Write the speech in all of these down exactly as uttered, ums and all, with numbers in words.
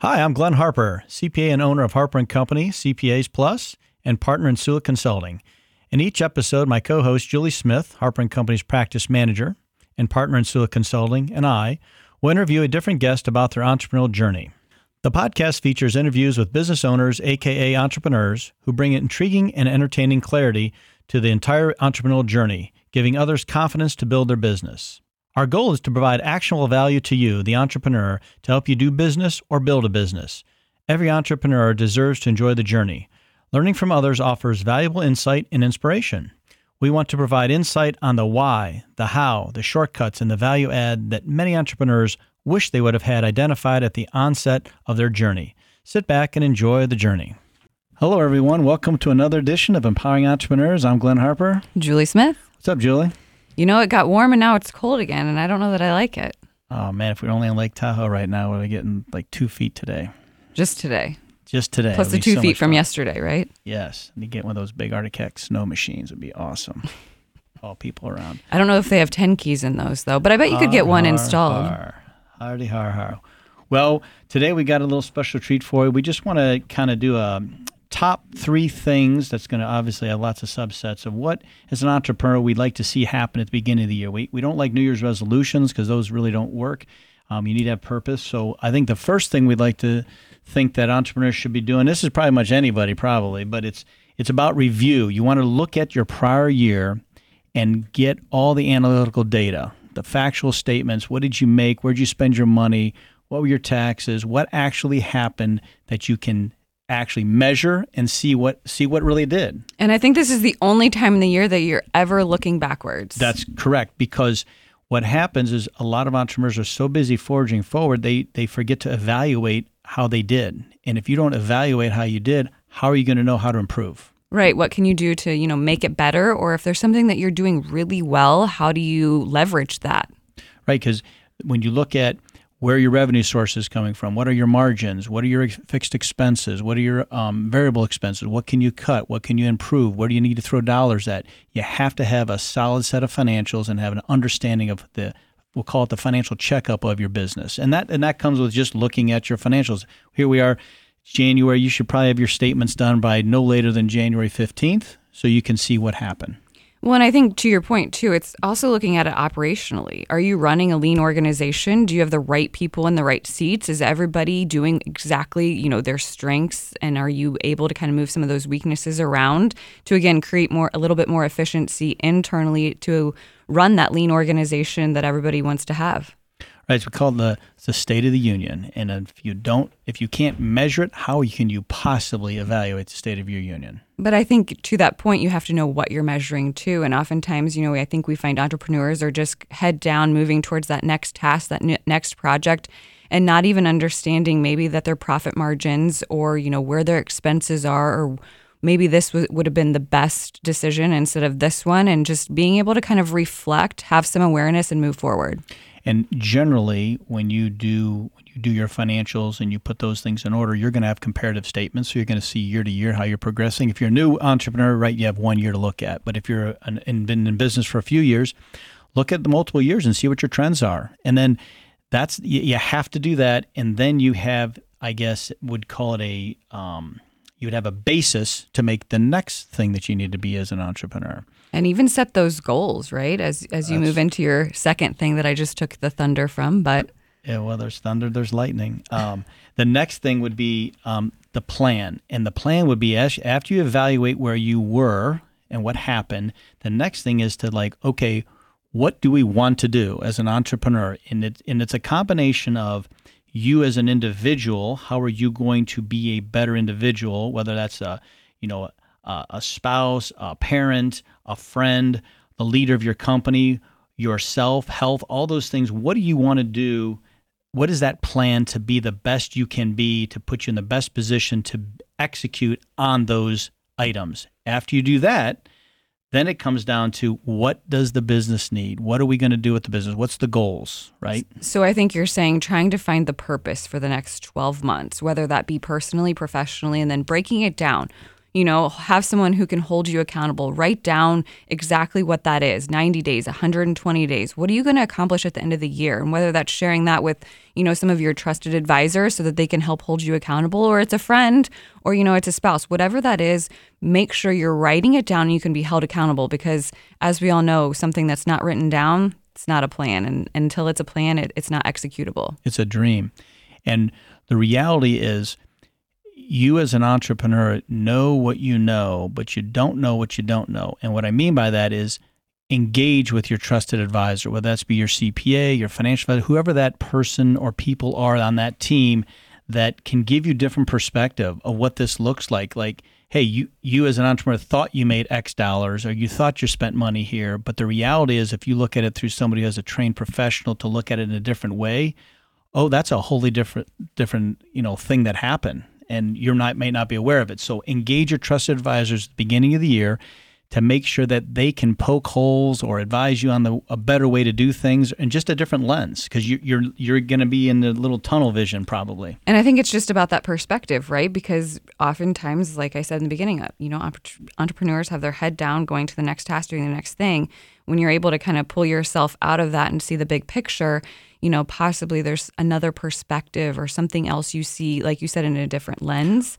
Hi, I'm Glenn Harper, C P A and owner of Harper and Company, C P As Plus, and partner in Sula Consulting. In each episode, my co-host Julie Smith, Harper and Company's practice manager and partner in Sula Consulting, and I will interview a different guest about their entrepreneurial journey. The podcast features interviews with business owners, aka entrepreneurs, who bring intriguing and entertaining clarity to the entire entrepreneurial journey, giving others confidence to build their business. Our goal is to provide actionable value to you, the entrepreneur, to help you do business or build a business. Every entrepreneur deserves to enjoy the journey. Learning from others offers valuable insight and inspiration. We want to provide insight on the why, the how, the shortcuts, and the value add that many entrepreneurs wish they would have had identified at the onset of their journey. Sit back and enjoy the journey. Hello, everyone. Welcome to another edition of Empowering Entrepreneurs. I'm Glenn Harper. Julie Smith. What's up, Julie? You know, it got warm and now it's cold again, and I don't know that I like it. Oh, man, if we were only in Lake Tahoe right now, we're getting like two feet today. Just today? Just today. Plus the two so feet from fun. Yesterday, right? Yes. And you get one of those big Arctic Cat snow machines. It would be awesome. All people around. I don't know if they have ten keys in those, though, but I bet you could har, get one har, installed. Har. Hardy har har. Well, today we got a little special treat for you. We just want to kind of do a top three things that's going to obviously have lots of subsets of what, as an entrepreneur, we'd like to see happen at the beginning of the year. We we don't like New Year's resolutions because those really don't work. Um, you need to have purpose. So I think the first thing we'd like to think that entrepreneurs should be doing, this is probably much anybody probably, but it's it's about review. You want to look at your prior year and get all the analytical data, the factual statements. What did you make? Where did you spend your money? What were your taxes? What actually happened that you can actually measure and see what see what really did. And I think this is the only time in the year that you're ever looking backwards. That's correct, because what happens is a lot of entrepreneurs are so busy forging forward, they they forget to evaluate how they did. And if you don't evaluate how you did, how are you going to know how to improve? Right. What can you do to, you know, make it better? Or if there's something that you're doing really well, how do you leverage that? Right, because when you look at where are your revenue sources coming from? What are your margins? What are your ex- fixed expenses? What are your um, variable expenses? What can you cut? What can you improve? Where do you need to throw dollars at? You have to have a solid set of financials and have an understanding of the, we'll call it the financial checkup of your business. And that and that comes with just looking at your financials. Here we are, January. You should probably have your statements done by no later than January fifteenth so you can see what happened. Well, and I think to your point, too, it's also looking at it operationally. Are you running a lean organization? Do you have the right people in the right seats? Is everybody doing exactly, you know, their strengths? And are you able to kind of move some of those weaknesses around to, again, create more a little bit more efficiency internally to run that lean organization that everybody wants to have? Right. It's called the, the State of the Union. And if you don't, if you can't measure it, how can you possibly evaluate the state of your union? But I think to that point, you have to know what you're measuring too. And oftentimes, you know, I think we find entrepreneurs are just head down, moving towards that next task, that n- next project, and not even understanding maybe that their profit margins or, you know, where their expenses are, or maybe this w- would have been the best decision instead of this one. And just being able to kind of reflect, have some awareness, and move forward. And generally, when you do when you do your financials and you put those things in order, you're going to have comparative statements. So you're going to see year to year how you're progressing. If you're a new entrepreneur, right, you have one year to look at. But if you're an, and been in business for a few years, look at the multiple years and see what your trends are. And then that's you, you have to do that. And then you have, I guess, would call it a um, you would have a basis to make the next thing that you need to be as an entrepreneur. And even set those goals, right? As as you That's, move into your second thing that I just took the thunder from, but yeah, well, there's thunder, there's lightning. Um, the next thing would be um, the plan, and the plan would be as, after you evaluate where you were and what happened. The next thing is to like, okay, what do we want to do as an entrepreneur? And it and it's a combination of you as an individual. How are you going to be a better individual? Whether that's a you know. Uh, a spouse, a parent, a friend, the leader of your company, yourself, health, all those things. What do you want to do? What is that plan to be the best you can be, to put you in the best position to execute on those items? After you do that, then it comes down to what does the business need? What are we going to do with the business? What's the goals, right? So I think you're saying trying to find the purpose for the next twelve months, whether that be personally, professionally, and then breaking it down. you know, have someone who can hold you accountable. Write down exactly what that is, ninety days, one hundred twenty days. What are you going to accomplish at the end of the year? And whether that's sharing that with, you know, some of your trusted advisors so that they can help hold you accountable, or it's a friend, or, you know, it's a spouse, whatever that is, make sure you're writing it down and you can be held accountable, because as we all know, something that's not written down, it's not a plan. And until it's a plan, it, it's not executable. It's a dream. And the reality is, you as an entrepreneur know what you know, but you don't know what you don't know. And what I mean by that is engage with your trusted advisor, whether that's be your C P A, your financial advisor, whoever that person or people are on that team that can give you different perspective of what this looks like. Like, hey, you, you as an entrepreneur thought you made X dollars, or you thought you spent money here. But the reality is, if you look at it through somebody who is a trained professional to look at it in a different way, oh, that's a wholly different, different, you know, thing that happened, and you not may not be aware of it. So engage your trusted advisors at the beginning of the year to make sure that they can poke holes or advise you on the, a better way to do things, and just a different lens, because you, you're you're going to be in the little tunnel vision probably. And I think it's just about that perspective, right? Because oftentimes, like I said in the beginning, you know, entrepreneurs have their head down going to the next task, doing the next thing. When you're able to kind of pull yourself out of that and see the big picture, you know, possibly there's another perspective or something else you see, like you said, in a different lens.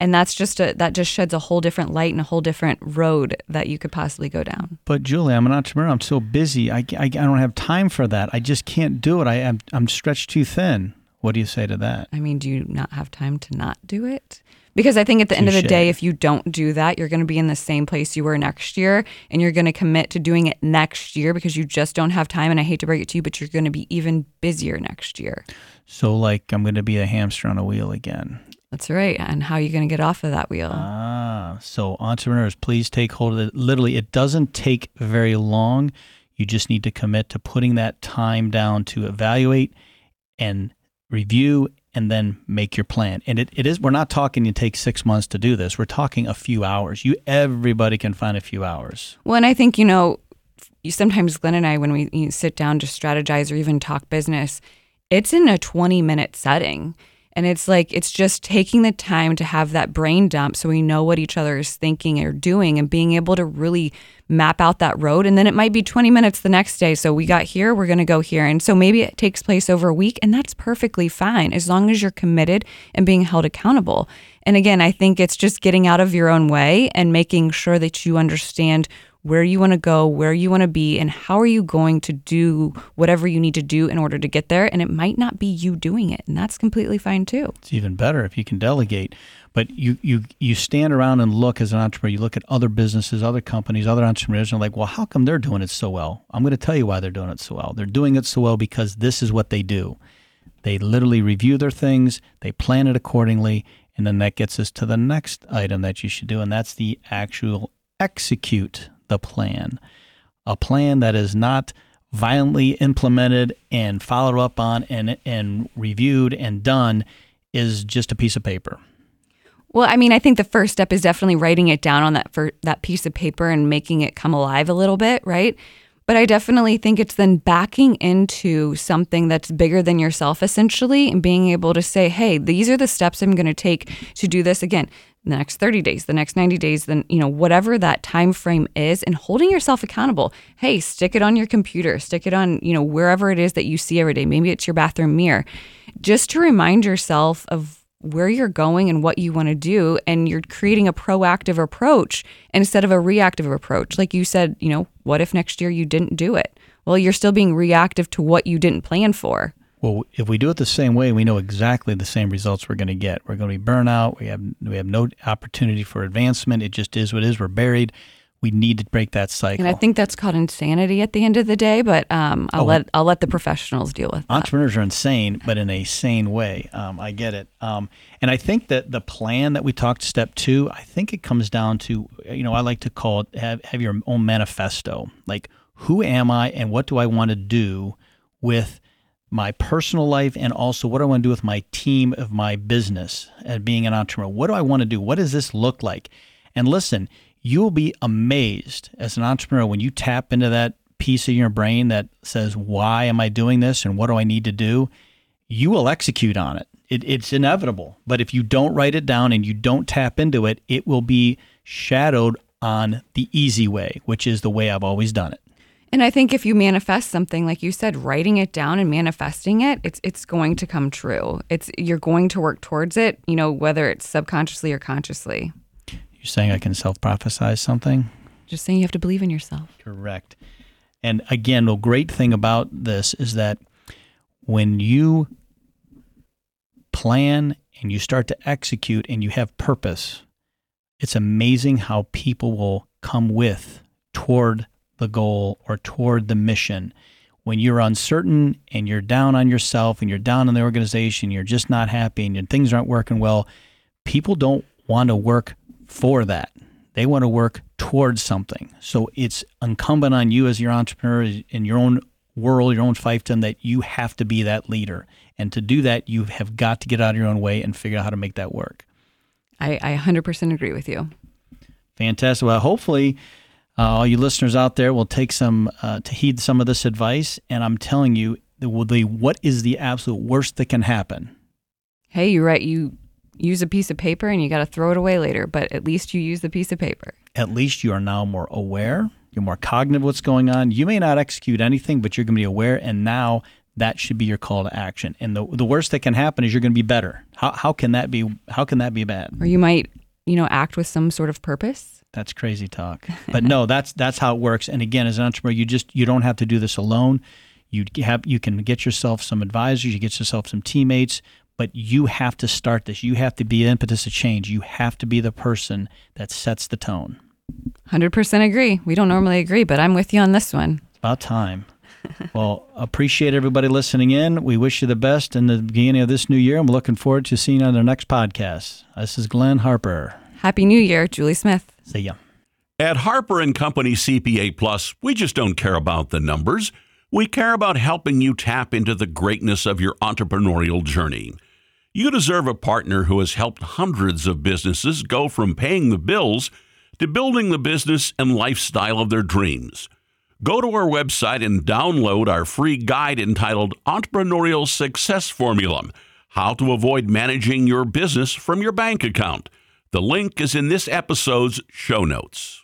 And that's just a, that just sheds a whole different light and a whole different road that you could possibly go down. But Julie, I'm an entrepreneur. I'm so busy. I, I, I don't have time for that. I just can't do it. I am, I'm stretched too thin. What do you say to that? I mean, do you not have time to not do it? Because I think at the end of the day, if you don't do that, you're going to be in the same place you were next year, and you're going to commit to doing it next year because you just don't have time. And I hate to break it to you, but you're going to be even busier next year. So like, I'm going to be a hamster on a wheel again. That's right. And how are you going to get off of that wheel? Ah, so entrepreneurs, please take hold of it. Literally, it doesn't take very long. You just need to commit to putting that time down to evaluate and review, and then make your plan. And it, it is, we're not talking you take six months to do this. We're talking a few hours. You, everybody can find a few hours. Well, and I think, you know, you sometimes Glenn and I, when we you sit down to strategize or even talk business, it's in a twenty minute setting. And it's like, it's just taking the time to have that brain dump so we know what each other is thinking or doing, and being able to really map out that road. And then it might be twenty minutes the next day. So we got here, we're going to go here. And so maybe it takes place over a week, and that's perfectly fine as long as you're committed and being held accountable. And again, I think it's just getting out of your own way and making sure that you understand where you want to go, where you want to be, and how are you going to do whatever you need to do in order to get there. And it might not be you doing it, and that's completely fine too. It's even better if you can delegate. But you you you stand around and look as an entrepreneur, you look at other businesses, other companies, other entrepreneurs, and like, well, how come they're doing it so well? I'm going to tell you why they're doing it so well. They're doing it so well because this is what they do. They literally review their things, they plan it accordingly, and then that gets us to the next item that you should do, and that's the actual execute the plan. A plan that is not violently implemented and followed up on and and reviewed and done is just a piece of paper. Well, I mean, I think the first step is definitely writing it down on that for that piece of paper and making it come alive a little bit, right? But I definitely think it's then backing into something that's bigger than yourself, essentially, and being able to say, hey, these are the steps I'm going to take to do this again, the next thirty days, the next ninety days, then, you know, whatever that time frame is, and holding yourself accountable. Hey, stick it on your computer, stick it on, you know, wherever it is that you see every day. Maybe it's your bathroom mirror, just to remind yourself of where you're going and what you want to do. And you're creating a proactive approach instead of a reactive approach. Like you said, you know, what if next year you didn't do it? Well, you're still being reactive to what you didn't plan for. Well, if we do it the same way, we know exactly the same results we're going to get. We're going to be burnout. We have we have no opportunity for advancement. It just is what it is. We're buried. We need to break that cycle. And I think that's called insanity at the end of the day. But um, I'll oh, let I'll let the professionals deal with that. Entrepreneurs are insane, but in a sane way. Um, I get it. Um, and I think that the plan that we talked step two, I think it comes down to, you know, I like to call it have have your own manifesto. Like, who am I, and what do I want to do with my personal life, and also what do I want to do with my team of my business and being an entrepreneur? What do I want to do? What does this look like? And listen, you'll be amazed as an entrepreneur when you tap into that piece of your brain that says, why am I doing this and what do I need to do? You will execute on it. It, it's inevitable. But if you don't write it down and you don't tap into it, it will be shadowed on the easy way, which is the way I've always done it. And I think if you manifest something, like you said, writing it down and manifesting it, it's it's going to come true. It's you're going to work towards it, you know, whether it's subconsciously or consciously. You're saying I can self-prophesize something? Just saying you have to believe in yourself. Correct. And again, the great thing about this is that when you plan and you start to execute and you have purpose, it's amazing how people will come with toward the goal or toward the mission. When you're uncertain and you're down on yourself and you're down on the organization, you're just not happy and things aren't working well, people don't want to work for that. They want to work towards something. So it's incumbent on you as your entrepreneur in your own world, your own fiefdom, that you have to be that leader. And to do that, you have got to get out of your own way and figure out how to make that work. I, I one hundred percent agree with you. Fantastic. Well, hopefully... Uh, all you listeners out there will take some uh, to heed some of this advice, and I'm telling you, the, the, what is the absolute worst that can happen? Hey, you're right. You use a piece of paper, and you got to throw it away later. But at least you use the piece of paper. At least you are now more aware. You're more cognizant of what's going on. You may not execute anything, but you're going to be aware, and now that should be your call to action. And the the worst that can happen is you're going to be better. How how can that be? How can that be bad? Or you might, you know, act with some sort of purpose. That's crazy talk. But no, that's that's how it works. And again, as an entrepreneur, you just you don't have to do this alone. You have you can get yourself some advisors, you get yourself some teammates, but you have to start this. You have to be the impetus of change. You have to be the person that sets the tone. one hundred percent agree. We don't normally agree, but I'm with you on this one. It's about time. Well, appreciate everybody listening in. We wish you the best in the beginning of this new year. I'm looking forward to seeing you on our next podcast. This is Glenn Harper. Happy New Year, Julie Smith. See ya. At Harper and Company C P A Plus, we just don't care about the numbers. We care about helping you tap into the greatness of your entrepreneurial journey. You deserve a partner who has helped hundreds of businesses go from paying the bills to building the business and lifestyle of their dreams. Go to our website and download our free guide entitled Entrepreneurial Success Formula: How to Avoid Managing Your Business from Your Bank Account. The link is in this episode's show notes.